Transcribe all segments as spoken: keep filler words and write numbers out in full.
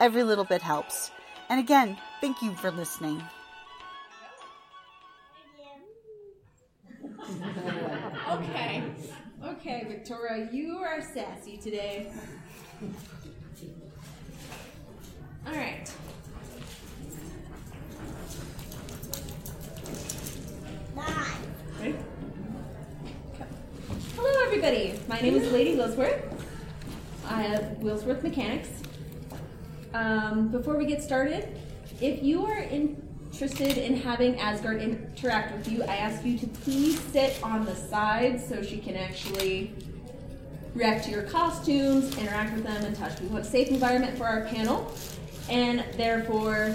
Every little bit helps. And again, thank you for listening. Okay. Okay, Victoria, you are sassy today. All right. Bye. Ready? Hello, everybody. My name is Lady Wheelsworth. I have Wheelsworth Mechanics. Um, before we get started, if you are interested in having Asgard interact with you, I ask you to please sit on the side so she can actually react to your costumes, interact with them, and touch. We want a safe environment for our panel, and therefore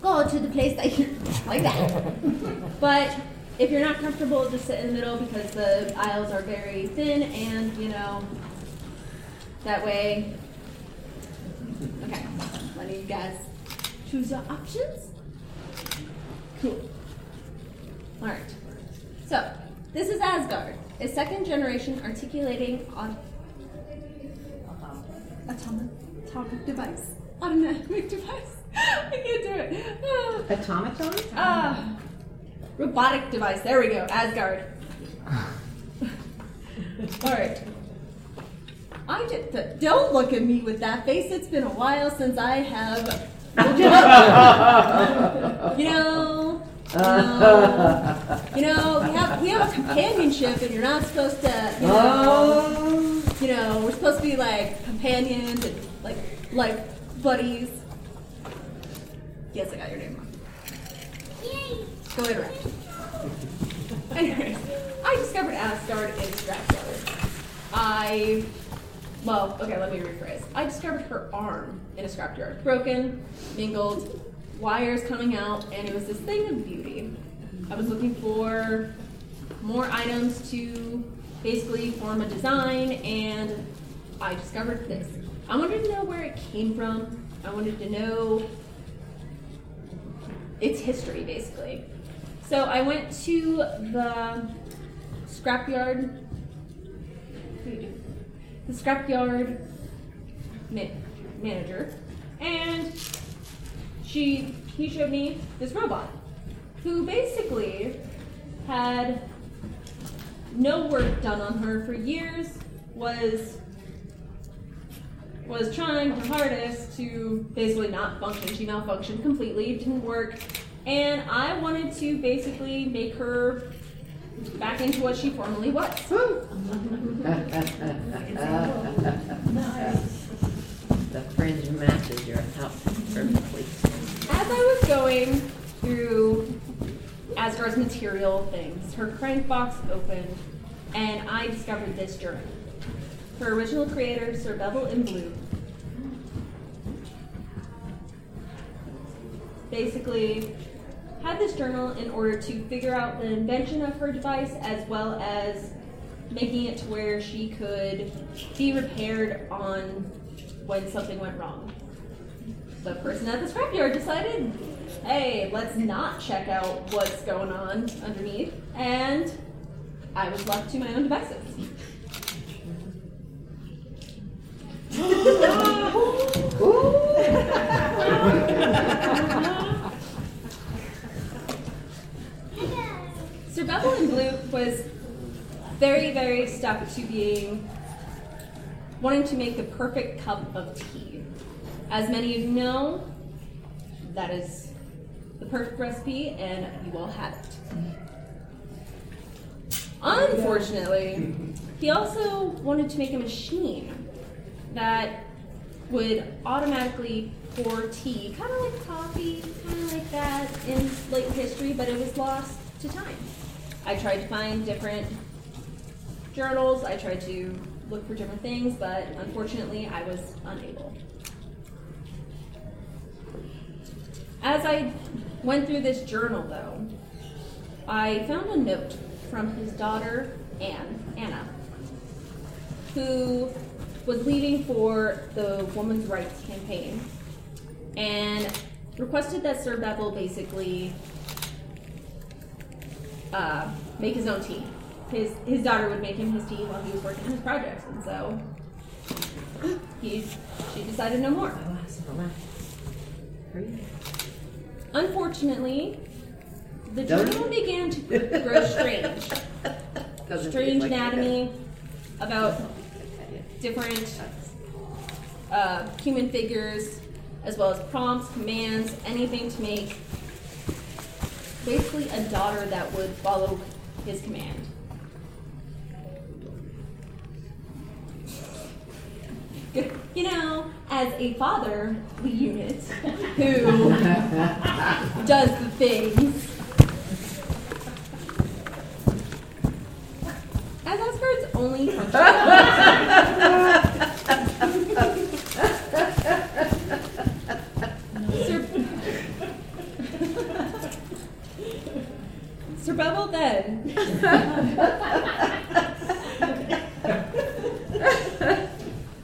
go to the place that you like that. But if you're not comfortable, just sit in the middle because the aisles are very thin, and you know that way. Okay, letting you guys choose your options. Cool. All right. So, this is Asgard, a second generation articulating auto- atomic, atomic device. Automatic device. I can't do it. Oh. Automaton? Ah. Robotic device. There we go. Asgard. All right. I just, don't look at me with that face. It's been a while since I have. you know, you know, you know. We have we have a companionship, and you're not supposed to. You know, you know we're supposed to be like companions and like like buddies. Yes, I got your name wrong. Yay! Go ahead. Anyways, I discovered Asgard in Scrapyard. I. Well, okay, let me rephrase. I discovered her arm in a scrapyard. Broken, mingled, wires coming out, and it was this thing of beauty. I was looking for more items to basically form a design, and I discovered this. I wanted to know where it came from. I wanted to know its history, basically. So I went to the scrapyard. What do you do? The scrapyard ma- manager, and she he showed me this robot who basically had no work done on her for years, was was trying her hardest to basically not function. She malfunctioned completely, didn't work, and I wanted to basically make her back into what she formerly was. Nice. The fringe matches your outfit perfectly. As I was going through Asgard's material things, her crank box opened, and I discovered this journal. Her original creator, Sir Bevel in Blue, basically had this journal in order to figure out the invention of her device, as well as making it to where she could be repaired on when something went wrong. The person at the scrapyard decided, hey, let's not check out what's going on underneath, and I was left to my own devices. Sir Bevel in Blue was very, very stuck to being, wanting to make the perfect cup of tea. As many of you know, that is the perfect recipe, and you will have it. Unfortunately, he also wanted to make a machine that would automatically pour tea, kind of like coffee, kind of like that in late history, but it was lost to time. I tried to find different journals, I tried to look for different things, but unfortunately I was unable. As I went through this journal though, I found a note from his daughter, Anne, Anna, who was leaving for the Women's Rights Campaign and requested that Sir Bevel basically uh, make his own tea. His his daughter would make him his tea while he was working on his projects, and so he she decided no more. Relax, relax. Hurry. Unfortunately, the journal began to grow strange. Strange like anatomy that. About different uh, human figures, as well as prompts, commands, anything to make basically a daughter that would follow his command. You know, as a fatherly unit who does the things, as Asgard's only functional Sir, Sir Bevel then.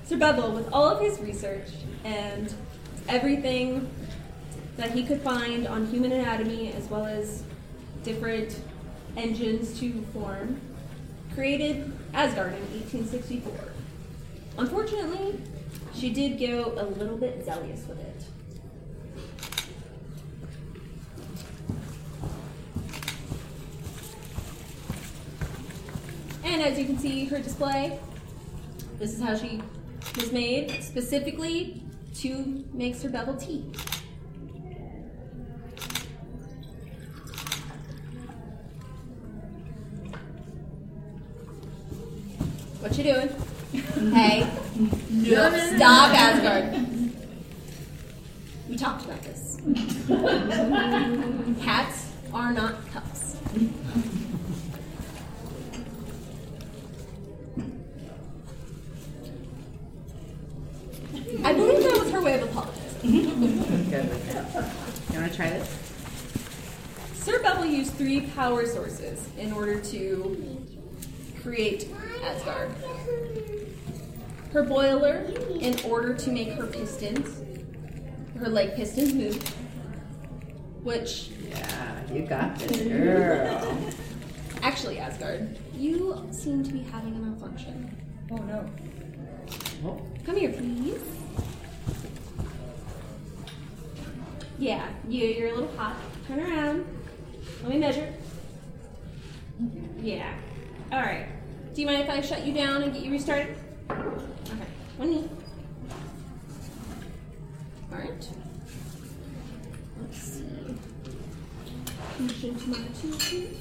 Sir Bevel, with all of his research and everything that he could find on human anatomy as well as different engines to form, created Asgard in eighteen sixty-four. Unfortunately, she did go a little bit zealous with it. And as you can see her display, this is how she was made specifically to make Sir Bevel tea. What you doing? Hey. No. Stop, Asgard. We talked about this. Cats are not cups. I believe that was her way of apologizing. Good. You want to try this? Sir Bevel used three power sources in order to create Asgard. Her boiler, in order to make her pistons, her leg pistons move, which... Yeah, you got this, girl. Actually, Asgard, you seem to be having a malfunction. Oh, no. Oh. Come here, please. Yeah, you, you're a little hot. Turn around. Let me measure. Yeah. All right. Do you mind if I shut you down and get you restarted? Okay. One knee. All right. Let's see. Connection to my two feet.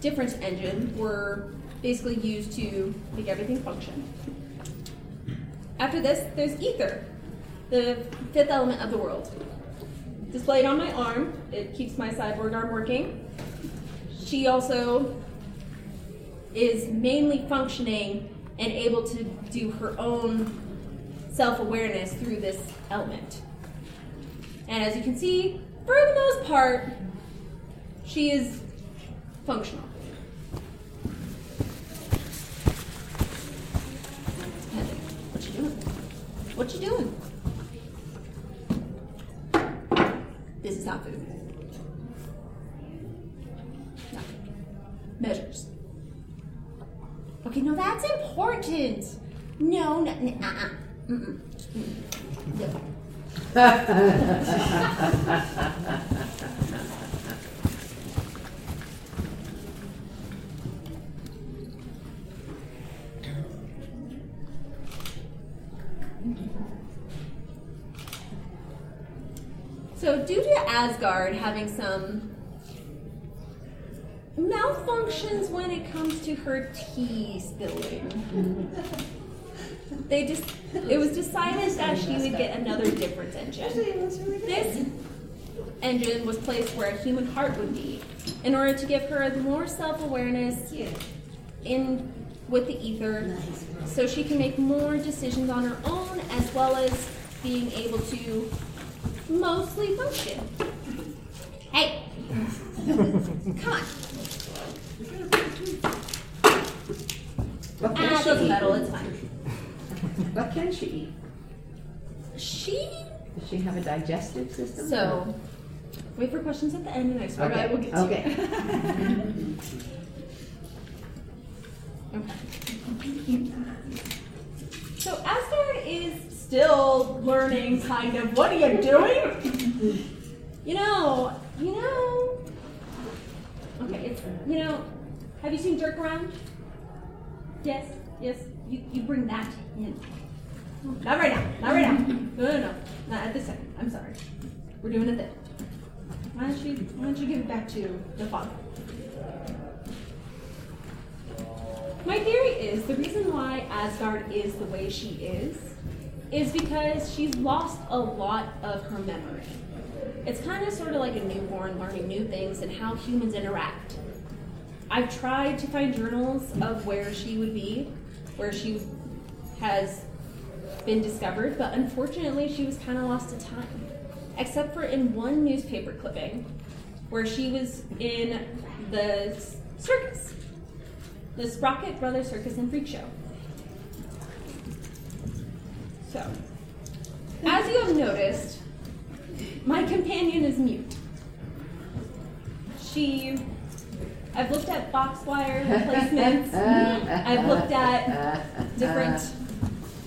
Difference engine were basically used to make everything function. After this, there's ether, the fifth element of the world. Displayed on my arm, it keeps my cyborg arm working. She also is mainly functioning and able to do her own self-awareness through this element. And as you can see, for the most part, She is functional. What you doing? What you doing? This is not food. No. Measures. Okay, no, that's important. No, no, no, uh-uh. Mm-mm. Mm-mm. So due to Asgard having some malfunctions when it comes to her tea spilling, They just it was decided that she would get another different engine. This engine was placed where a human heart would be in order to give her more self-awareness in with the ether so she can make more decisions on her own as well as being able to mostly function. Hey! Come on. Ah, those metal, it's fine. What can she eat? She... Does she have a digestive system? So, wait for questions at the end and I swear okay. I will get to okay. you. So Asgard is still learning, kind of, what are you doing? You know, you know... Okay, it's, you know, have you seen Jerk Around? Yes, yes. You, you bring that in. Not right now. Not right now. No, no, no. Not at this second. I'm sorry. We're doing it then. Why don't you Why don't you give it back to the father? My theory is the reason why Asgard is the way she is is because she's lost a lot of her memory. It's kind of sort of like a newborn learning new things and how humans interact. I've tried to find journals of where she would be, where she has been discovered, but unfortunately she was kind of lost to time. Except for in one newspaper clipping, where she was in the circus, the Sprocket Brothers Circus and Freak Show. So, as you have noticed, my companion is mute. She... I've looked at box wire replacements. I've looked at different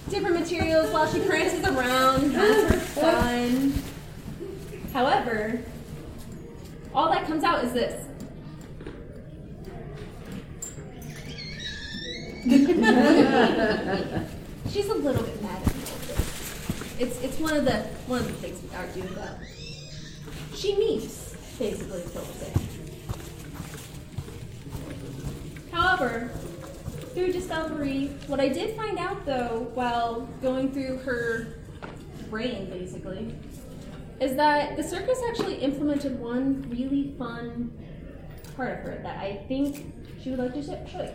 different materials while she prances around, has her fun. However, all that comes out is this. She's a little bit mad at me. It's it's one of the one of the things we argue about. She meets, basically, is what we're saying. However, through discovery, what I did find out though, while going through her brain basically, is that the circus actually implemented one really fun part of her that I think she would like to show you.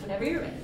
Whenever you're ready.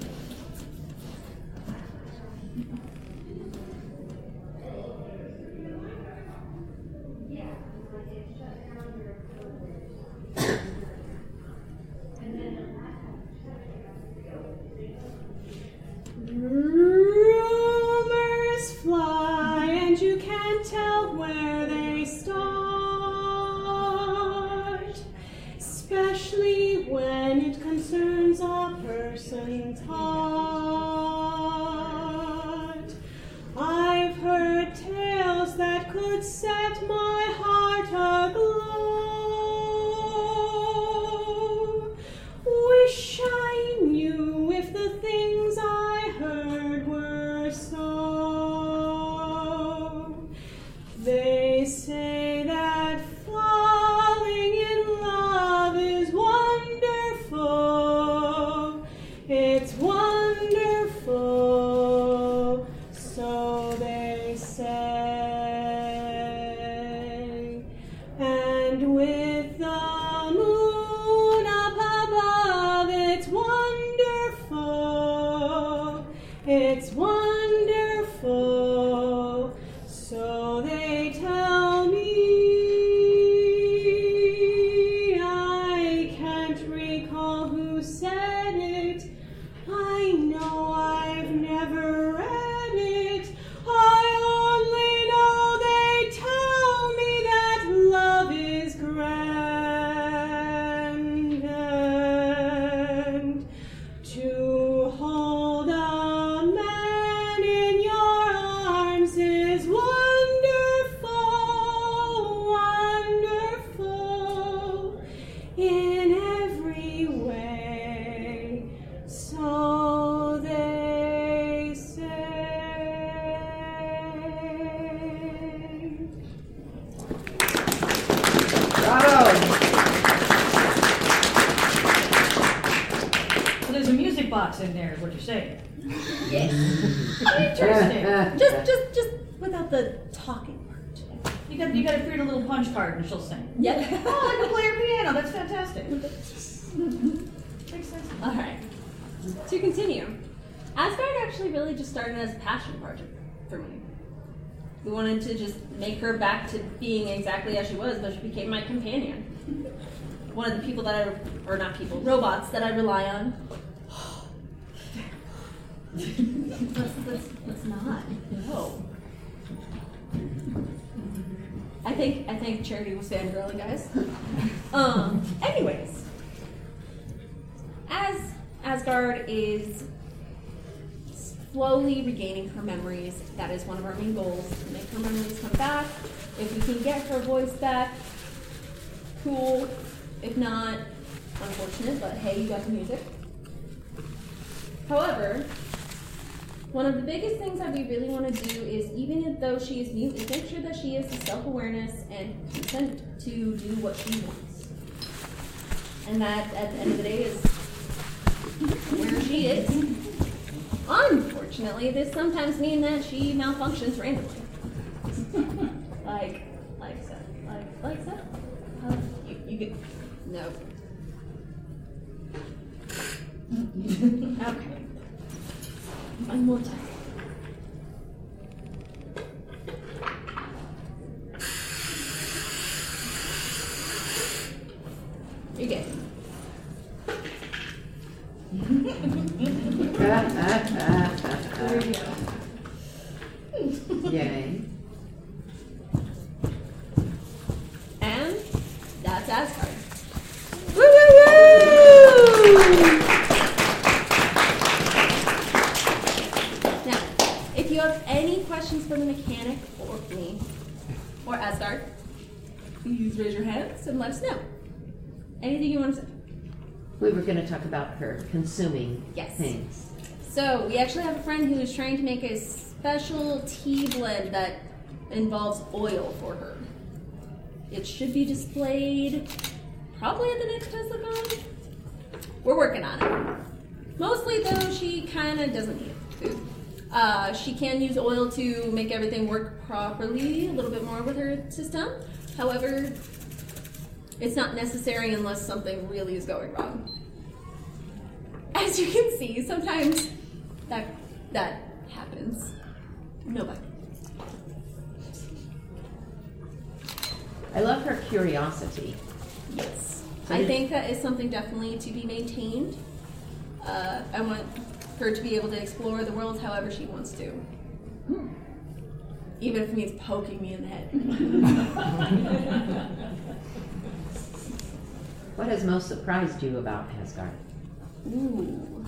It's wonderful, so they tell me. I can't recall who said it. I know I've never read it. I only know they tell me that love is grand. And to hold a man in your arms is wonderful, wonderful in every way. So they say. Bravo! So there's a music box in there, is what you're saying. Interesting. Just, just, just without the talking part. You got, you got to create a little punch card, and she'll sing. Yep. Oh, I can play her piano. That's fantastic. Makes sense. All right. To continue, Asgard actually really just started as a passion project for me. We wanted to just make her back to being exactly as she was, but she became my companion. One of the people that I, or not people, robots that I rely on. Let's, let's, let's not. No. I think I think Charity will stand girly, guys. Um. Anyways, as Asgard is slowly regaining her memories, that is one of our main goals: to make her memories come back. If we can get her voice back, cool. If not, unfortunate. But hey, you got the music. However, one of the biggest things that we really want to do is, even though she is mutant, make sure that she has the self-awareness and consent to do what she wants. And that, at the end of the day, is where she is. Unfortunately, this sometimes means that she malfunctions randomly. Like, like so, like, like so. Uh, you, you get, no. Okay. One more time. You're good. There we go. Yay. And that's Asgard. Woo woo woo! Now, if you have any questions for the mechanic or me or Asgard, please raise your hands and let us know. Anything you want to say? We were going to talk about her consuming Yes. things. So we actually have a friend who is trying to make a special tea blend that involves oil for her. It should be displayed probably at the next TeslaCon. We're working on it. Mostly, though, she kind of doesn't need food. Uh, she can use oil to make everything work properly, a little bit more with her system. However, it's not necessary unless something really is going wrong. As you can see, sometimes that that happens. Nobody. I love her curiosity. Yes. So I think that is something definitely to be maintained. Uh, I want her to be able to explore the world however she wants to. Hmm. Even if it means poking me in the head. What has most surprised you about Asgard? Ooh.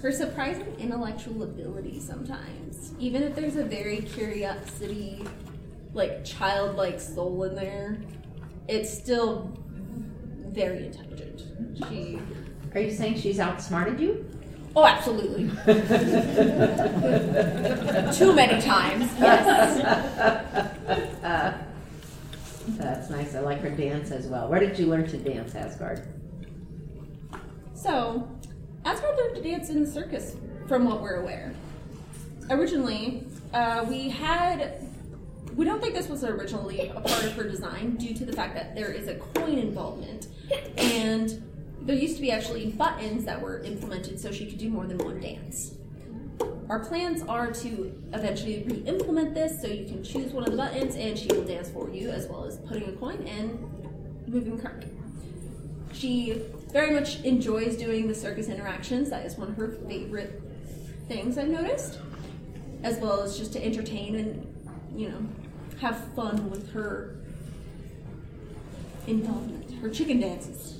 Her surprising intellectual ability sometimes. Even if there's a very curiosity, like childlike soul in there, it's still very intelligent. She, Are you saying she's outsmarted you? Oh, absolutely. Too many times, yes. Uh, that's nice. I like her dance as well. Where did you learn to dance, Asgard? So, Asgard learned to dance in the circus, from what we're aware. Originally, uh, we had... We don't think this was originally a part of her design due to the fact that there is a coin involvement, and There used to be actually buttons that were implemented so she could do more than one dance. Our plans are to eventually re-implement this, so you can choose one of the buttons and she will dance for you, as well as putting a coin and moving the card. She very much enjoys doing the circus interactions. That is one of her favorite things I've noticed, as well as just to entertain and, you know, have fun with her involvement, her chicken dances.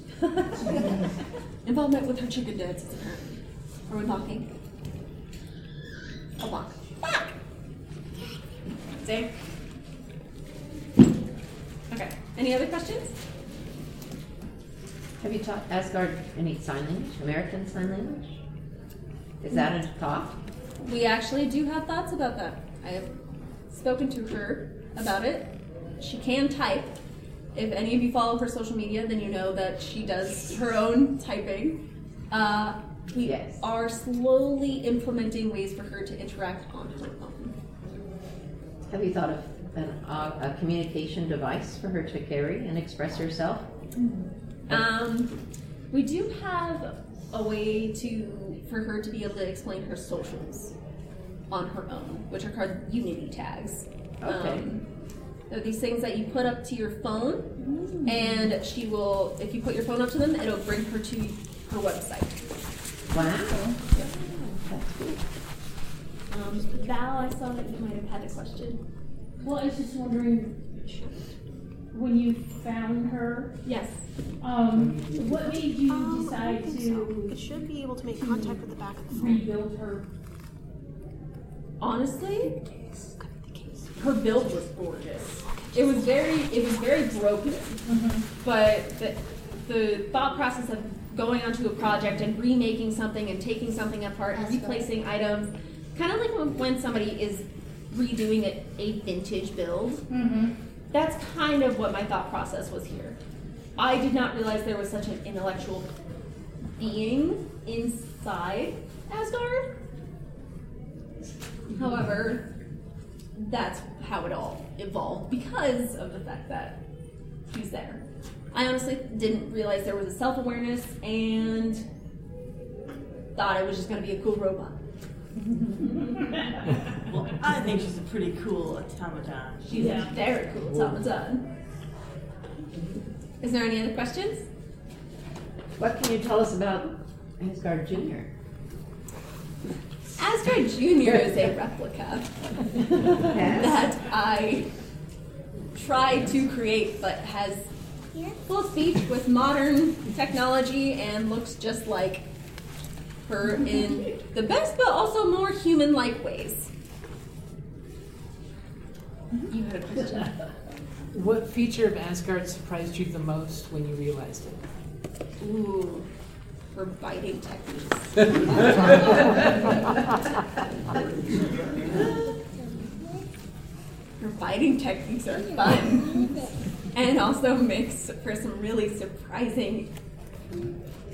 Involvement with her chicken dances, apparently. Are we walking? I'll walk. Walk! Dave? Okay. Any other questions? Have you taught Asgard any sign language? American Sign Language? Is that a thought? We actually do have thoughts about that. I have spoken to her about it. She can type. If any of you follow her social media, then you know that she does her own typing. Uh, we yes. are slowly implementing ways for her to interact on her own. Have you thought of an, uh, a communication device for her to carry and express herself? Mm-hmm. Um, we do have a way to for her to be able to explain her socials on her own, which are called Unity tags. Okay. Um, They're these things that you put up to your phone, and she will, if you put your phone up to them, it'll bring her to her website. Wow. Yeah. That's cool. Um, Val, I saw that you might have had a question. Well, I was just wondering, when you found her, yes. Um, what made you um, decide to... So. It should be able to make contact with the back of the phone. Rebuild her. Honestly? Her build was gorgeous. It was very, it was very broken, mm-hmm. but the, the thought process of going onto a project and remaking something and taking something apart and replacing items, kind of like when somebody is redoing a, a vintage build, mm-hmm. that's kind of what my thought process was here. I did not realize there was such an intellectual being inside Asgard. However, that's how it all evolved because of the fact that he's there. I honestly didn't realize there was a self-awareness and thought it was just going to be a cool robot. Well, I think she's a pretty cool automaton. She's yeah. a very cool automaton. Is there any other questions? What can you tell us about Asgard Junior? Asgard Junior is a replica that I tried to create, but has full speech with modern technology and looks just like her in the best, but also more human-like ways. You had a question. What feature of Asgard surprised you the most when you realized it? Ooh. For biting techniques. Her biting techniques are fun. And also makes for some really surprising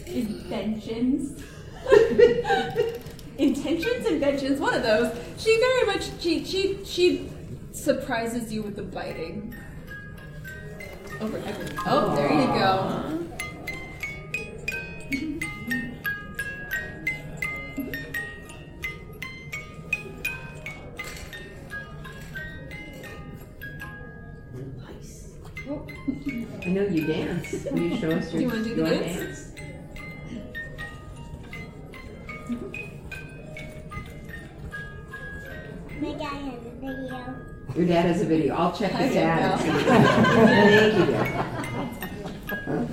inventions. Intentions, inventions, one of those. She very much, she, she, she surprises you with the biting. Over everything. Oh, there you go. I know you dance. Will you show us your, do you want to do the dance? dance? My dad has a video. Your dad has a video. I'll check this out. Thank you. Huh?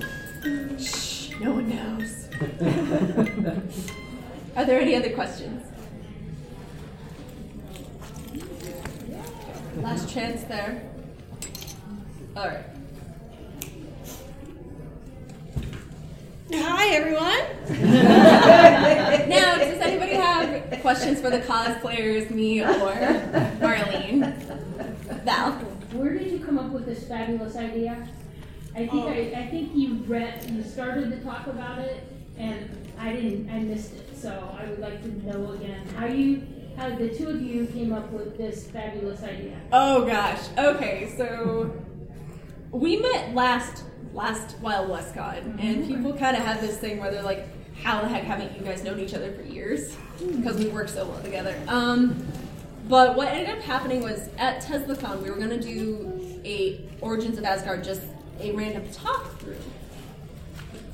Shh, no one knows. Are there any other questions? Last chance there. All right. Hi, everyone. Now, does anybody have questions for the cosplayers, me, or Marlene? Val? Where did you come up with this fabulous idea? I think oh. I, I think you read, you started to talk about it, and I didn't. I missed it. So I would like to know again how you, how the two of you came up with this fabulous idea. Oh gosh. Okay, so we met last. last Wild West Con, mm-hmm. and people kind of have this thing where they're like, how the heck haven't you guys known each other for years? Because we work so well together. Um, but what ended up happening was at TeslaCon, we were going to do a Origins of Asgard, just a random talk through.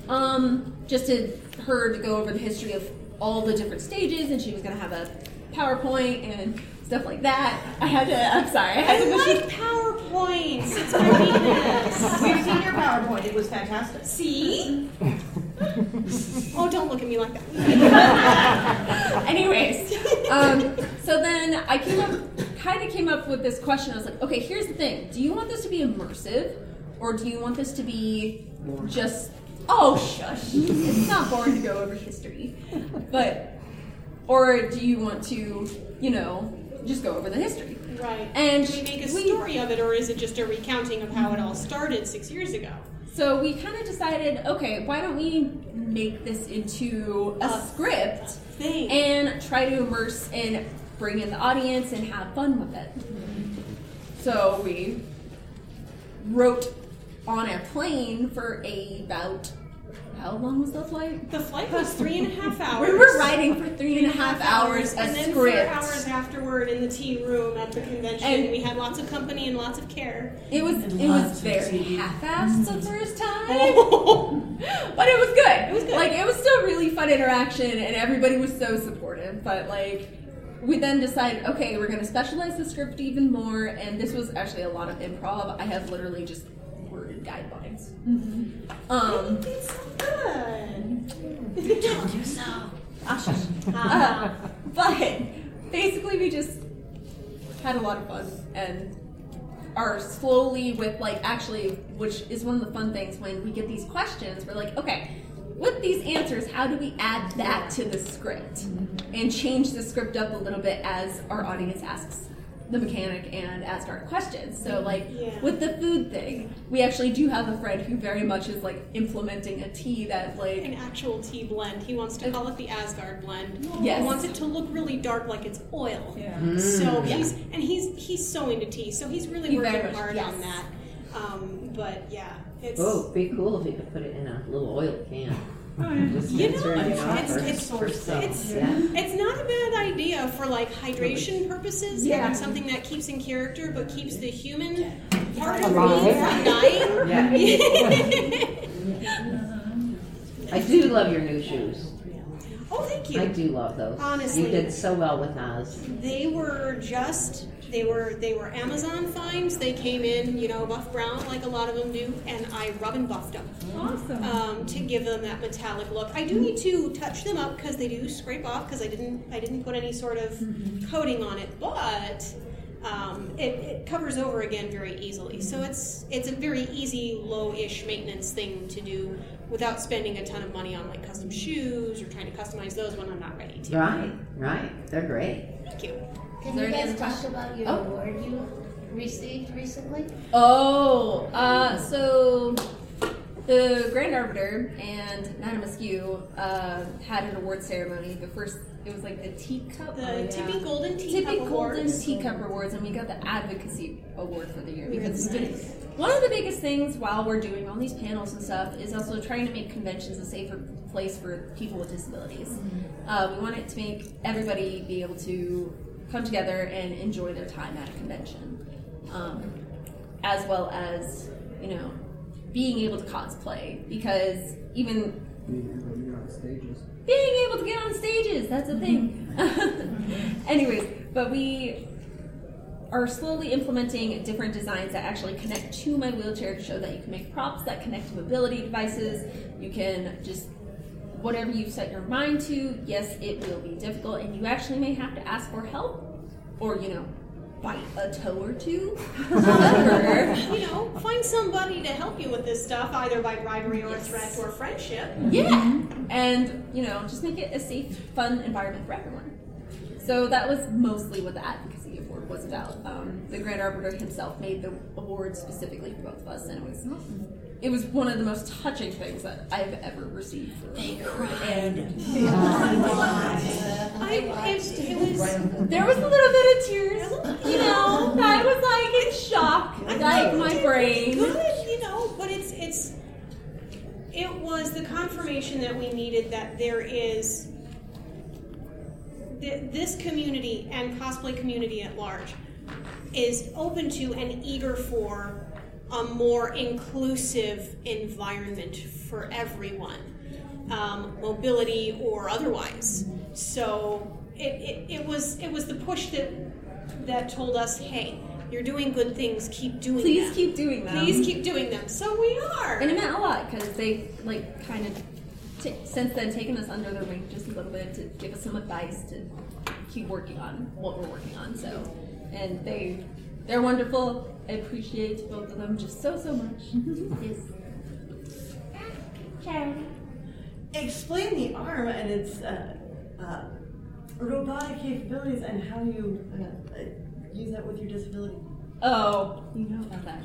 Um, just to her to go over the history of all the different stages, and she was going to have a PowerPoint and stuff like that. I had to, I'm sorry. I, had to I like PowerPoints. It's my weakness. We've seen your PowerPoint. It was fantastic. See? Oh, don't look at me like that. Anyways, um, so then I came up, kind of came up with this question. I was like, okay, here's the thing. Do you want this to be immersive, or do you want this to be just, oh, shush. It's not boring to go over history. But, or do you want to, you know, just go over the history? Right. And do we make a story we, of it, or is it just a recounting of how it all started six years ago? So we kind of decided, okay, why don't we make this into a, a script thing and try to immerse and bring in the audience and have fun with it. Mm-hmm. So we wrote on a plane for a, about, how long was the flight? The flight was three and a half hours. We were riding for three and a half hours, and then four hours afterward in the tea room at the convention. And we had lots of company and lots of care. It was it was very half-assed the first time, but it was good. It was good. Like, it was still really fun interaction, and everybody was so supportive. But like, we then decided, okay, we're going to specialize the script even more. And this was actually a lot of improv. I have literally just guidelines. Mm-hmm. Um, it's so good. You don't do so. uh, but basically, we just had a lot of fun and are slowly with, like, actually, which is one of the fun things when we get these questions, we're like, okay, with these answers, how do we add that to the script mm-hmm. and change the script up a little bit as our audience asks the mechanic and Asgard questions. So, like, yeah. with the food thing, we actually do have a friend who very much is, like, implementing a tea that, like... An actual tea blend. He wants to call it the Asgard blend. Yes. He wants it to look really dark, like it's oil. Yeah. Mm. So he's... Yeah. And he's he's so into tea, so he's really he working hard yes. on that. Um, but, yeah, it's... Oh, it'd be cool if he could put it in a little oil can. You know, it's, it's, it's, it's, yeah. it's not a bad idea for, like, hydration purposes, yeah. having something that keeps in character but keeps the human yeah. part of me from dying. Yeah. Yeah. I do love your new shoes. Oh, thank you. I do love those. Honestly. You did so well with those. They were just... They were they were Amazon finds. They came in, you know, buff brown like a lot of them do, and I rub and buffed them. Awesome. Um, to give them that metallic look. I do need to touch them up because they do scrape off because I didn't I didn't put any sort of mm-hmm. coating on it, but um, it, it covers over again very easily. So it's it's a very easy, low-ish maintenance thing to do without spending a ton of money on, like, custom shoes or trying to customize those when I'm not ready to. Right, right. They're great. Thank you. Can you guys talk about your oh. award you received recently? Oh, uh, so the Grand Arbiter and Madame Askew uh, had an award ceremony. The first, it was like the teacup. The oh, yeah. Tipping Golden Teacup Tipping Awards. Golden Teacup Awards, and we got the Advocacy Award for the year. Because nice. it's been, one of the biggest things while we're doing all these panels and stuff is also trying to make conventions a safer place for people with disabilities. Mm-hmm. Uh, we want it to make everybody be able to come together and enjoy their time at a convention, um, as well as, you know, being able to cosplay, because even being able to get on stages. Being able to get on stages, that's a thing. Anyways, but we are slowly implementing different designs that actually connect to my wheelchair to show that you can make props that connect to mobility devices. You can just whatever you set your mind to, yes, it will be difficult, and you actually may have to ask for help, or, you know, bite a toe or two, or, you know, find somebody to help you with this stuff, either by bribery or yes. threat or friendship. Yeah, and, you know, just make it a safe, fun environment for everyone. So that was mostly what the Advocacy Award was about. Um, the Grand Arbiter himself made the award specifically for both of us, and it was awesome. It was one of the most touching things that I've ever received. They cried. Oh my God. Was, there was a little bit of tears, you know. I was, like, in shock, like, my brain. Good, you know, but it's it's It was the confirmation that we needed that there is th- this community and cosplay community at large is open to and eager for a more inclusive environment for everyone, um, mobility or otherwise. So it, it, it was it was the push that that told us, hey, you're doing good things, keep doing Please them. Please keep doing them. Please keep doing them. So we are. And it meant a lot, because they, like, kind of, t- since then, taken us under their wing just a little bit to give us some advice to keep working on what we're working on, so. And they, they're wonderful. I appreciate both of them just so, so much. Yes. Charity. Explain the arm and its uh, uh, robotic capabilities and how you... Uh, uh, use that with your disability. Oh, you know about that.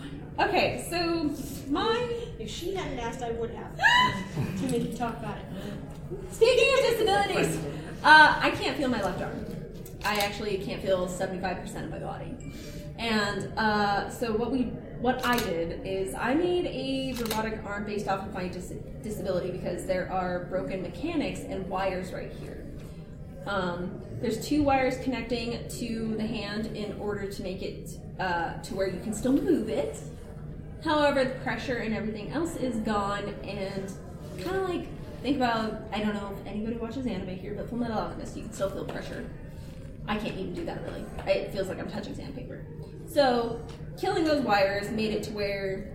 Okay, so mine... If she hadn't asked, I would have. To make you talk about it. Speaking of disabilities, uh, I can't feel my left arm. I actually can't feel seventy-five percent of my body. And uh, so what we, what I did is I made a robotic arm based off of my dis- disability because there are broken mechanics and wires right here. Um, there's two wires connecting to the hand in order to make it uh, to where you can still move it. However, the pressure and everything else is gone, and kind of like, think about, I don't know if anybody watches anime here, but Fullmetal Alchemist, you can still feel pressure. I can't even do that, really. It feels like I'm touching sandpaper. So, killing those wires made it to where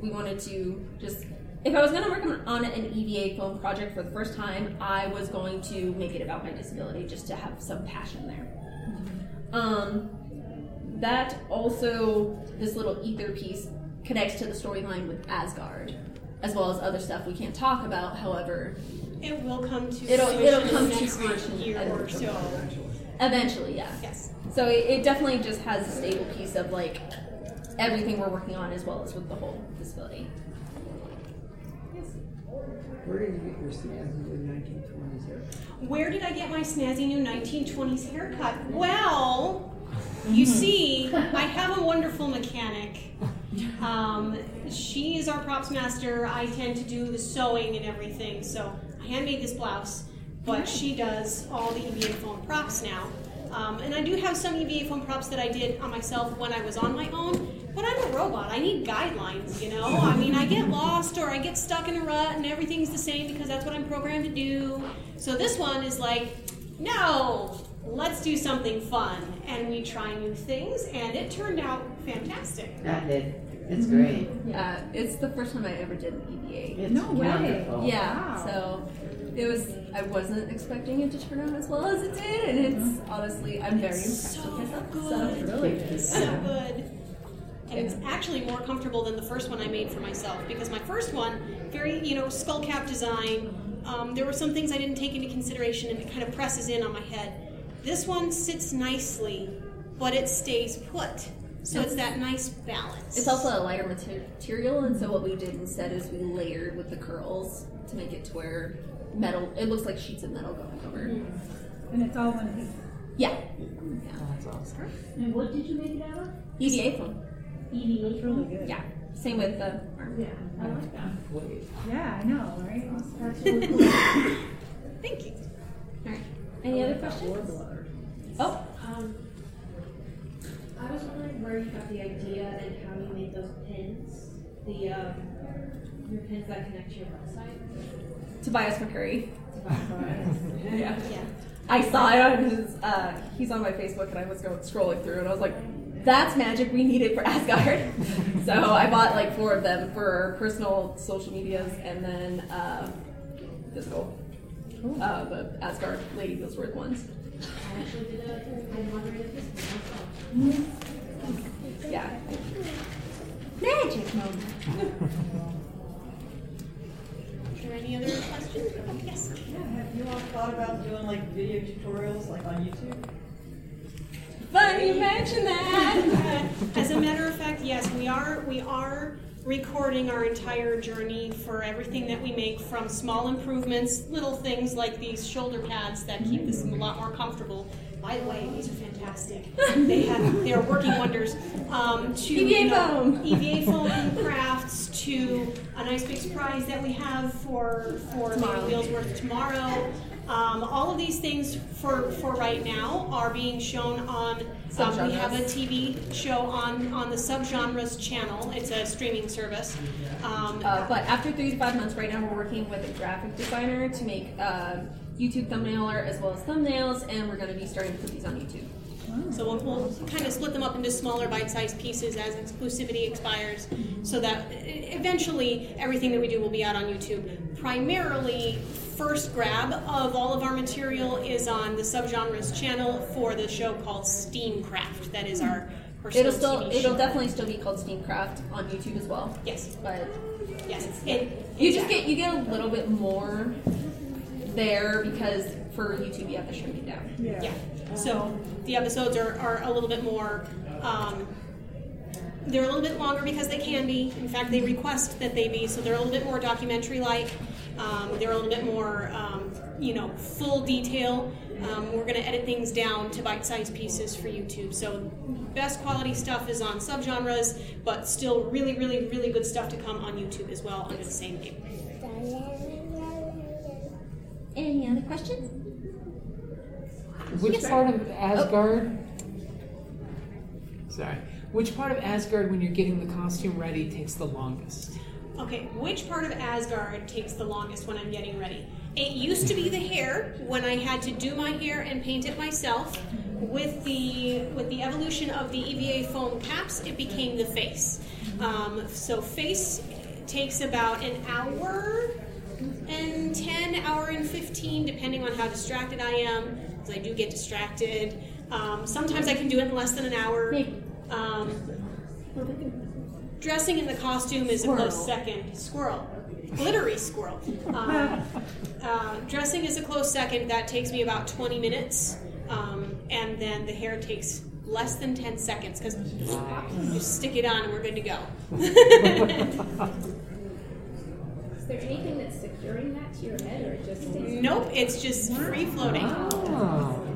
we wanted to just... If I was going to work on an E V A foam project for the first time, I was going to make it about my disability just to have some passion there. Mm-hmm. Um, that also, this little ether piece connects to the storyline with Asgard, as well as other stuff we can't talk about, however... It will come to... It'll, it'll come to fruition year or so. Eventually, yeah. Yes. So it, it definitely just has a stable piece of, like, everything we're working on, as well as with the whole disability. Where did you get your snazzy new nineteen twenties haircut? Where did I get my snazzy new nineteen twenties haircut? Well, you see, I have a wonderful mechanic. Um, she is our props master. I tend to do the sewing and everything, so I handmade this blouse, but she does all the E V A foam props now. Um, and I do have some E V A foam props that I did on myself when I was on my own. But I'm a robot. I need guidelines, you know? I mean, I get lost or I get stuck in a rut and everything's the same because that's what I'm programmed to do. So this one is like, no, let's do something fun. And we try new things, and it turned out fantastic. That did. It's great. Yeah, it's the first time I ever did an E V A. It's no way. Wonderful. Yeah, wow. So it was, I wasn't expecting it to turn out as well as it did. And it's honestly, I'm very it's impressed so with myself. Good. So really good. It's so good. And it's actually more comfortable than the first one I made for myself, because my first one, very, you know, skull cap design, um, there were some things I didn't take into consideration and it kind of presses in on my head. This one sits nicely, but it stays put. So it's that nice balance. It's also a lighter material, and so what we did instead is we layered with the curls to make it to where metal, it looks like sheets of metal going over. Mm-hmm. And it's all one piece. Yeah. Yeah. That's awesome. And what did you make it out of? E V A foam. E V A That's really good. Yeah. Same with the arm. Yeah, I like that. Yeah, I know, right? That's really cool. Thank you. All right. Any other questions? Oh. Um, I was wondering where you got the idea and how you made those pins, the um, your pins that connect to your website. Tobias McCurry. Tobias. Yeah. Yeah. I saw it on his. Uh, he's on my Facebook, and I was going scrolling through, and I was like. That's magic we needed for Asgard. So I bought like four of them for personal social medias and then uh, physical. Cool. Uh, the Asgard Lady Wheelsworth ones. I actually did a moderated physical myself. Yeah. Magic moment. Are there any other questions? Oh, yes. Yeah, have you all thought about doing like video tutorials like on YouTube? Funny you mention that. As a matter of fact, yes, we are we are recording our entire journey for everything that we make, from small improvements, little things like these shoulder pads that keep this a lot more comfortable. By the way, these are fantastic. They have they are working wonders. Um, to E V A foam, you know, E V A foam crafts, to a nice big surprise that we have for for Lady Wheelsworth tomorrow. Um, all of these things for, for right now are being shown on. Um, we have a T V show on, on the Subgenres channel. It's a streaming service. Um, uh, but after three to five months, right now we're working with a graphic designer to make uh, YouTube thumbnail art as well as thumbnails, and we're going to be starting to put these on YouTube. So we'll, we'll kind of split them up into smaller bite-sized pieces as exclusivity expires, so that eventually everything that we do will be out on YouTube. Primarily, first grab of all of our material is on the Subgenres channel for the show called Steamcraft. That is our personal it'll still, T V show. It'll definitely still be called Steamcraft on YouTube as well. Yes. But yes, it's, it, it, you exactly. just get you get a little bit more there, because for YouTube you have to shrink it down. Yeah. yeah. So the episodes are, are a little bit more, um, they're a little bit longer because they can be. In fact, they request that they be, so they're a little bit more documentary-like. Um, they're a little bit more, um, you know, full detail. Um, we're going to edit things down to bite-sized pieces for YouTube. So best quality stuff is on Subgenres, but still really, really, really good stuff to come on YouTube as well under the same name. Any other questions? Which yes. part of Asgard? Oh. Sorry. Which part of Asgard, when you're getting the costume ready, takes the longest? Okay, which part of Asgard takes the longest when I'm getting ready? It used to be the hair, when I had to do my hair and paint it myself. With the with the evolution of the E V A foam caps, it became the face. Um, so face takes about an hour and ten, hour and fifteen, depending on how distracted I am. I do get distracted. Um, sometimes I can do it in less than an hour. Um, dressing in the costume is squirrel. a close second. Squirrel. Glittery squirrel. Um, uh, dressing is a close second. That takes me about twenty minutes. Um, and then the hair takes less than ten seconds, because you just stick it on and we're good to go. Is there anything that's securing that to your head, or it just stays? Nope, it's just free floating. Oh.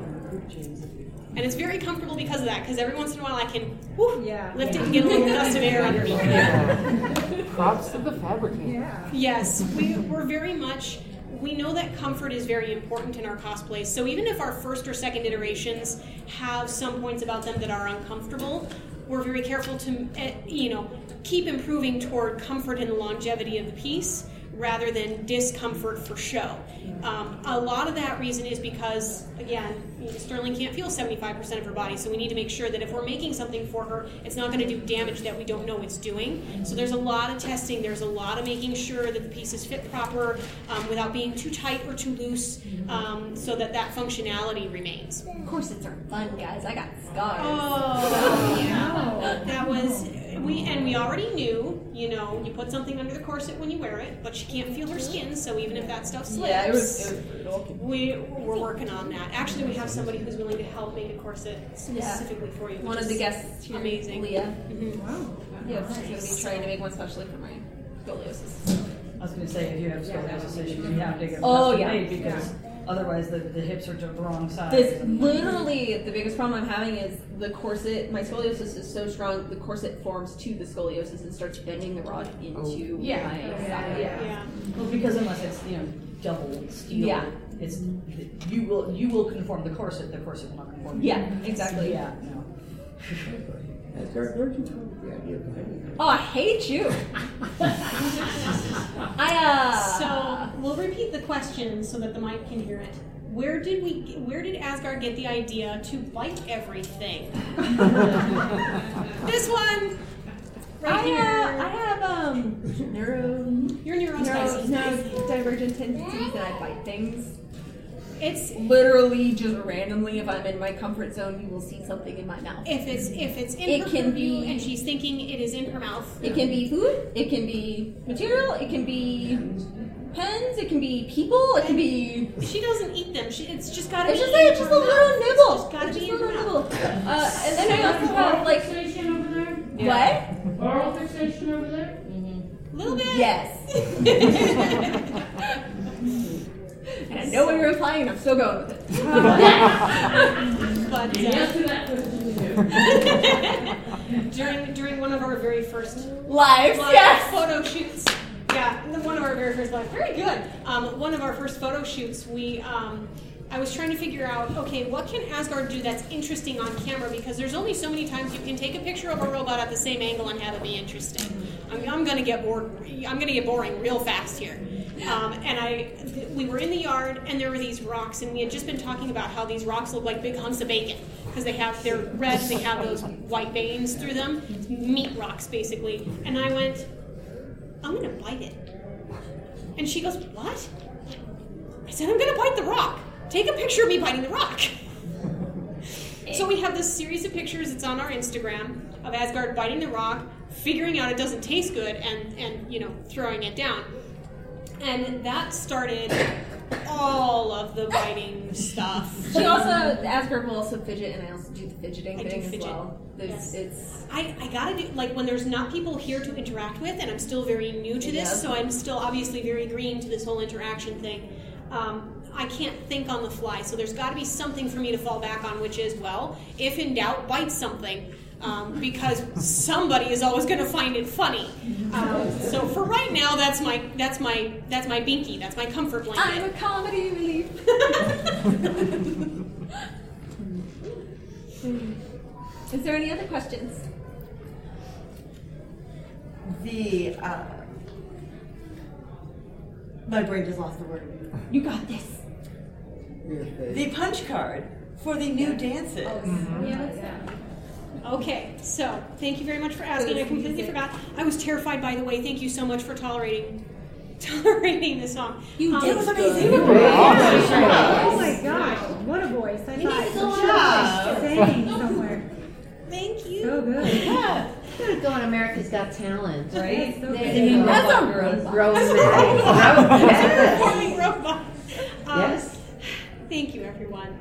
And it's very comfortable because of that, because every once in a while I can woo, yeah. lift yeah. it and get a little dust of air under me. Yeah. Props to the fabricator. Yeah. Yes, we, we're very much, we know that comfort is very important in our cosplays, so even if our first or second iterations have some points about them that are uncomfortable, we're very careful to, you know, keep improving toward comfort and longevity of the piece, rather than discomfort for show. Um, a lot of that reason is because, again, Sterling can't feel seventy-five percent of her body, so we need to make sure that if we're making something for her, it's not going to do damage that we don't know it's doing. So there's a lot of testing, there's a lot of making sure that the pieces fit proper um, without being too tight or too loose, um, so that that functionality remains. Corsets are fun, guys. I got scars. Oh, yeah. That was... We and we already knew, you know, you put something under the corset when you wear it, but she can't feel her skin, so even if that stuff slips, yeah, it was, it was brutal. We we're working on that. Actually, we have somebody who's willing to help make a corset specifically yeah. for you. One of the guests, here, amazing, Leah. Mm-hmm. Wow, yeah, nice. She's going to be trying to make one specially for my scoliosis. I was going to say, if you have scoliosis issues, you have to get a oh yeah, made because. Yeah. Otherwise, the, the hips are the wrong side. This literally the biggest problem I'm having is the corset. My scoliosis is so strong, the corset forms to the scoliosis and starts bending the rod into oh. yeah. my yeah. side. Yeah. yeah. Well, because unless it's you know double steel, yeah. it's you will you will conform the corset. The corset will not conform. Yeah, exactly. Yeah. No. Oh, I hate you. I, uh... So we'll repeat the question so that the mic can hear it. Where did we? Where did Asgard get the idea to bite everything? This one, right I here. Have, I have um neuro. Your neuro spices. No, divergent tendencies that I bite things. It's literally just randomly. If I'm in my comfort zone, you will see something in my mouth. If it's if it's in it her can be, and she's thinking it is in her mouth. It can be food. It can be material. It can be pens. It can be people. It can be. She doesn't eat them. She, it's just gotta. It's be just like, it's just a little nibble. It's gotta it's be just a little nibble. Uh, and then I also have like. Fixation over there. Yeah. What? Oral fixation over there. A little bit? Yes. And I know what you're implying, and I'm still going with it. But uh, during during one of our very first live yes. photo shoots, yeah, one of our very first live, very good. Um, one of our first photo shoots, we um, I was trying to figure out, okay, what can Asgard do that's interesting on camera? Because there's only so many times you can take a picture of a robot at the same angle and have it be interesting. I mean, I'm gonna get bored. I'm gonna get boring real fast here. Um, and I, th- we were in the yard, and there were these rocks, and we had just been talking about how these rocks look like big hunks of bacon, because they have, they're red, they have those white veins through them, meat rocks, basically. And I went, I'm going to bite it. And she goes, what? I said, I'm going to bite the rock. Take a picture of me biting the rock. So we have this series of pictures, it's on our Instagram, of Asgard biting the rock, figuring out it doesn't taste good, and, and you know, throwing it down. And that started all of the biting stuff. She also, Asgard will also fidget, and I also do the fidgeting I thing do fidget. as well. Yes. It's, I, I gotta do, like, when there's not people here to interact with, and I'm still very new to this, yeah. so I'm still obviously very green to this whole interaction thing, um, I can't think on the fly, so there's gotta be something for me to fall back on, which is, well, if in doubt, bite something. Um, because somebody is always going to find it funny. Um, so for right now, that's my that's my that's my binky. That's my comfort blanket. I'm a comedy relief. Is there any other questions? The uh, my brain just lost the word. You got this. The punch card for the new yeah. dances. Oh, mm-hmm. Yeah, that's yeah. that. Okay, so thank you very much for asking. I completely forgot. I was terrified, by the way. Thank you so much for tolerating tolerating this song. You um, did. It was amazing. Yeah. Yeah. Oh my gosh, what a voice. I you thought you were singing somewhere. Thank you. So good. Yeah. You could go on America's Got Talent, right? That's so good. That's a robot. That's a robot. That's a performing robot. Yes. Thank you, everyone.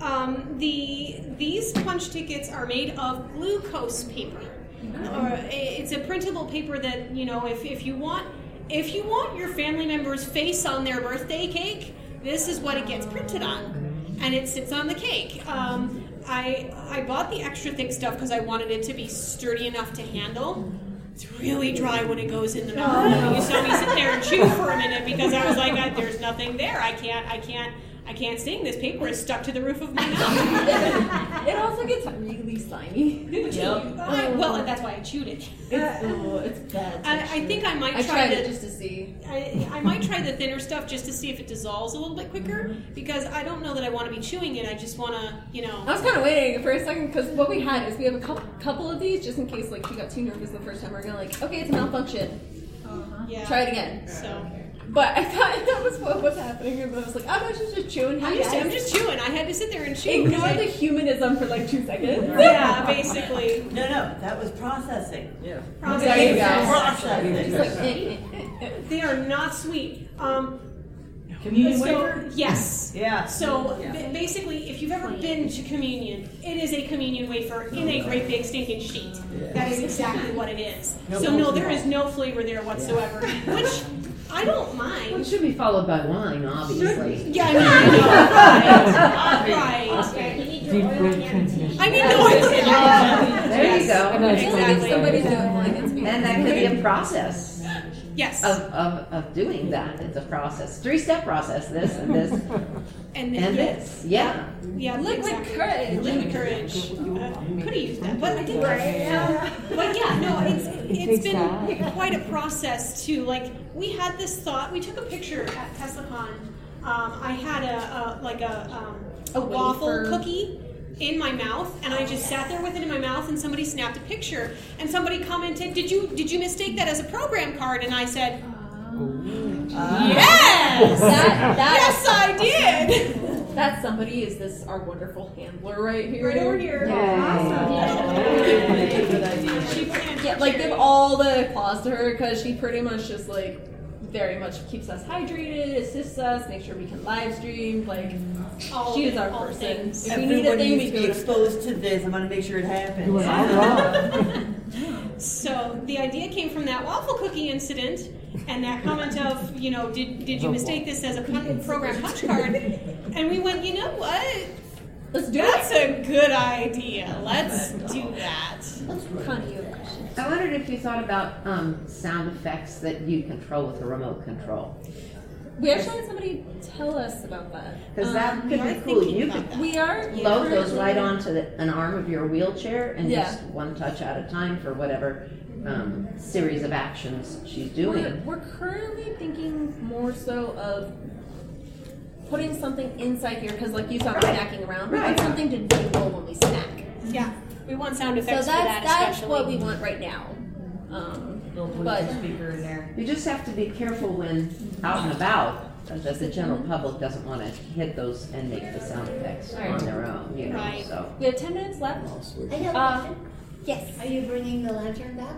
Um, the these punch tickets are made of glucose paper. No. Or it's a printable paper that, you know, if, if you want if you want your family member's face on their birthday cake, this is what it gets printed on, and it sits on the cake. Um, I I bought the extra thick stuff because I wanted it to be sturdy enough to handle. It's really dry when it goes in the mouth. Oh, no. You saw me sit there and chew for a minute because I was like, I, there's nothing there. I can't. I can't. I can't sing. This paper is stuck to the roof of my mouth. It also gets really slimy. Yep. I, well, and that's why I chewed it. It's, oh, it's bad. I, I think I might I try the, it just to see. I, I might try the thinner stuff just to see if it dissolves a little bit quicker, because I don't know that I want to be chewing it. I just want to, you know. I was kind of waiting for a second, because what we had is we have a couple, couple of these just in case, like, she got too nervous the first time. We're gonna like, okay, it's a malfunction. Uh-huh. Yeah. Try it again. So. But I thought that was what was happening, and I was like, "Oh no, she's just chewing." I'm just, I'm just chewing. I had to sit there and chew. Ignore the humanism for like two seconds. Yeah, basically. No, no, that was processing. Yeah, processing. Processing. Like, they are not sweet. Um, communion so, wafer? Yes. Yeah. So yeah. B- basically, if you've ever been to communion, it is a communion wafer in a great big stinking sheet. Yeah. That is exactly what it is. No, so no, there is no flavor there whatsoever, yeah. which. I don't mind. Well, it should be followed by wine, obviously. Should, yeah, I mean, right, right. Okay. You need your oil and your tea. I need the oil and your tea. There you go. Yes. Exactly. Somebody's doing wine. And that could be a process. Yes. Of, of of doing that. It's a process. Three-step process. This and this. And, and this. Yeah. Yeah, yeah. Liquid exactly. courage. Liquid courage. Uh, could have used that, but I didn't. Yeah. But yeah, no, it's it's been quite a process to, like, we had this thought. We took a picture at TeslaCon. Um, I had a, a like a, um, a waffle wafer. cookie in my mouth, and I just sat there with it in my mouth, and somebody snapped a picture, and somebody commented, did you did you mistake that as a program card? And I said, um, yes! Uh, that, that, yes, I did! That somebody is this, our wonderful handler right here. Right over here. Awesome. Yeah, like, give all the applause to her, because she pretty much just, like, very much keeps us hydrated, assists us, makes sure we can live stream. Like, all she is our person. If we need a thing, we need to be exposed to this. I'm going to make sure it happens. You were all wrong. So the idea came from that waffle cookie incident and that comment of, you know, did did you mistake this as a program punch card? And we went, you know what? Let's do That's it. a good idea. Let's do that. Let's run you a question. I wondered if you thought about um, sound effects that you control with a remote control. We actually had somebody tell us about that. Because um, that could be cool. You could we are load those right onto the, an arm of your wheelchair and yeah. just one touch at a time for whatever um, series of actions she's doing. We're, we're currently thinking more so of putting something inside here, because like you saw right. snacking around, we right. want something to jingle when we snack. Yeah, we want sound effects so for that, that's especially. What we want right now. Um, but speaker in there. You just have to be careful when out and about, that the general public doesn't want to hit those and make the sound effects right. on their own. You know, right. so. We have ten minutes left. I have uh, a question. Yes. Are you bringing the lantern back?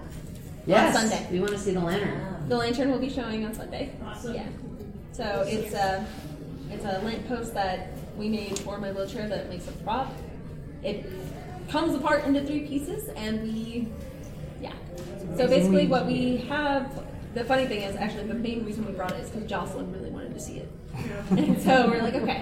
Yes. On Sunday. We want to see the lantern. Oh. The lantern will be showing on Sunday. Awesome. Yeah. So it's a... Uh, It's a lamp post that we made for my wheelchair that makes a prop. It comes apart into three pieces, and we, yeah. So basically what we have, the funny thing is, actually the main reason we brought it is because Jocelyn really wanted to see it. And so we're like, okay,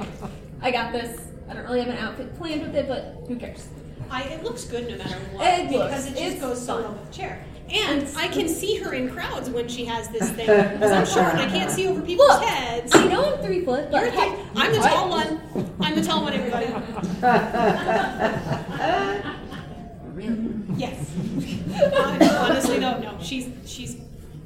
I got this. I don't really have an outfit planned with it, but who cares? I, it looks good no matter what, it because looks, it just goes so well with the chair. And I can see her in crowds when she has this thing. Because I'm short and I can't see over people's Look, heads. I know I'm three foot, but th- I'm the tall one. I'm the tall one, everybody. Really? Yes. I honestly don't know. She's she's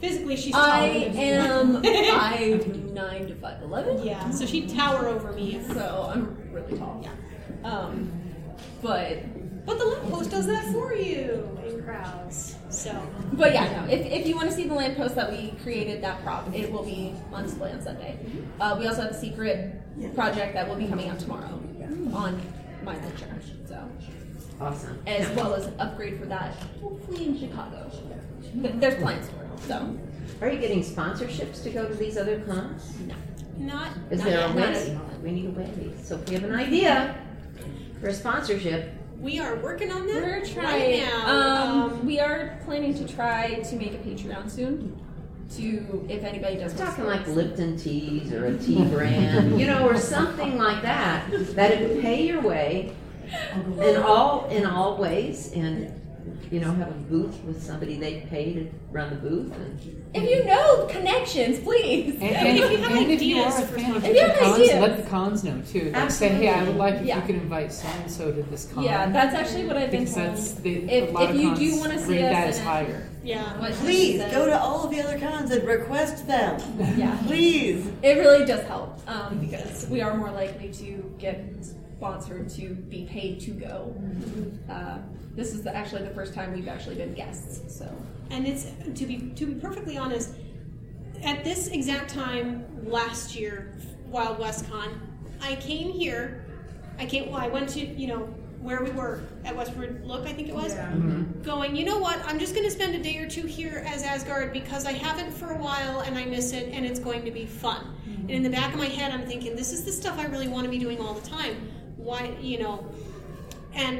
physically she's taller. I am five nine to five eleven. Yeah. So she'd tower over me. So I'm really tall. Yeah. Um, but. But the lamppost does that for you in crowds. So, but yeah, no. If if you want to see the lamppost that we created, that prop, it will be on display on Sunday. Uh, we also have a secret project that will be coming out tomorrow on my lecture. So, awesome. As well as an upgrade for that, hopefully in Chicago. There's plans for it. So, are you getting sponsorships to go to these other cons? No, not. Is not, there a way? We need a way. So if we have an idea for a sponsorship. We are working on that. We're trying. Right now. Um, um, we are planning to try to make a Patreon soon. To if anybody does. We're talking like Lipton teas or a tea brand, you know, or something like that. That it would pay your way in all in all ways, and you know, have a booth with somebody they pay to run the booth. And if you know connections, please. And, and if you have and ideas, if you, if you have cons, ideas, let the cons know too. Like say, hey, I would like if yeah. you could invite so and so to this con. Yeah, that's actually what I've been told. If, if you do want to see us, that is higher. Yeah. What please go to all of the other cons and request them. Yeah. Please. It really does help um, because we are more likely to get sponsored to be paid to go. Mm-hmm. Uh, This is the, actually the first time we've actually been guests. So, and it's to be to be perfectly honest, at this exact time last year, Wild West Con, I came here. I came. Well, I went to you know where we were at Westward Look, I think it was. Yeah. Mm-hmm. Going, you know what? I'm just going to spend a day or two here as Asgard because I haven't for a while and I miss it and it's going to be fun. Mm-hmm. And in the back of my head, I'm thinking this is the stuff I really want to be doing all the time. Why, you know, and.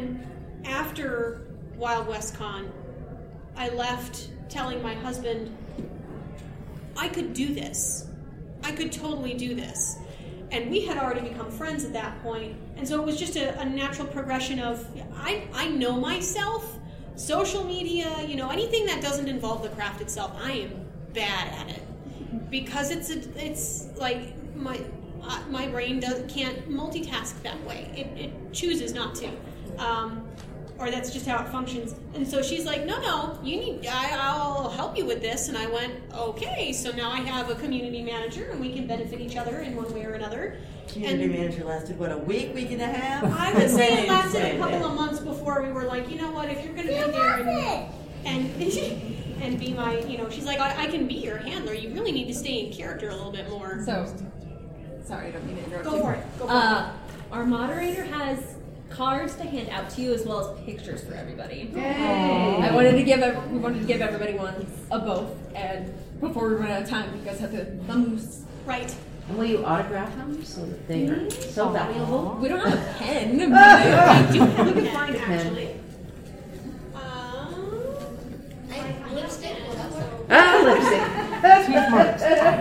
After Wild West Con, I left telling my husband, I could do this. I could totally do this. And we had already become friends at that point. And so it was just a, a natural progression of, I, I know myself, social media, you know, anything that doesn't involve the craft itself, I am bad at it. Because it's a, it's like my uh, my brain does, can't multitask that way. It, it chooses not to. Um, or that's just how it functions. And so she's like, no, no, you need. I, I'll help you with this. And I went, okay. So now I have a community manager, and we can benefit each other in one way or another. Community and manager lasted what, a week, week and a half? I would say it lasted a couple of months before we were like, you know what? If you're going to be there and and, and be my, you know, she's like, I, I can be your handler. You really need to stay in character a little bit more. So, sorry, I don't mean to interrupt. Go you. for it. Go for uh, it. Our moderator has cards to hand out to you as well as pictures for everybody. Yay. I wanted to give we wanted to give everybody one of both, and before we run out of time, you guys have to thumb loose. Right. And will you autograph them so that they are so valuable? We don't have a pen. We do have a pen actually. Um, I Chief Marks. Okay,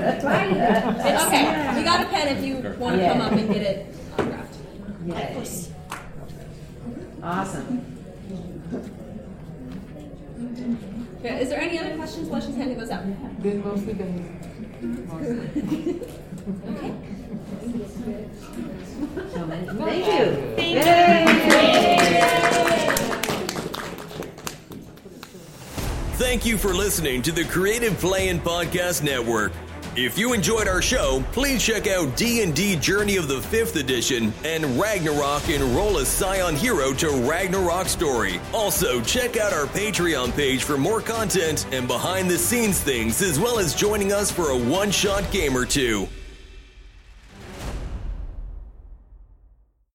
we got a pen if you want to come up and get it autographed. Yes. Awesome. Okay, is there any other questions while she's handing those out? They've mostly been mostly. Okay. So many. Thank you. Thank you. Yay. Thank you for listening to the Creative Play and Podcast Network. If you enjoyed our show, please check out D and D Journey of the fifth Edition and Ragnarok and Roll a Scion Hero to Ragnarok Story. Also, check out our Patreon page for more content and behind-the-scenes things, as well as joining us for a one-shot game or two.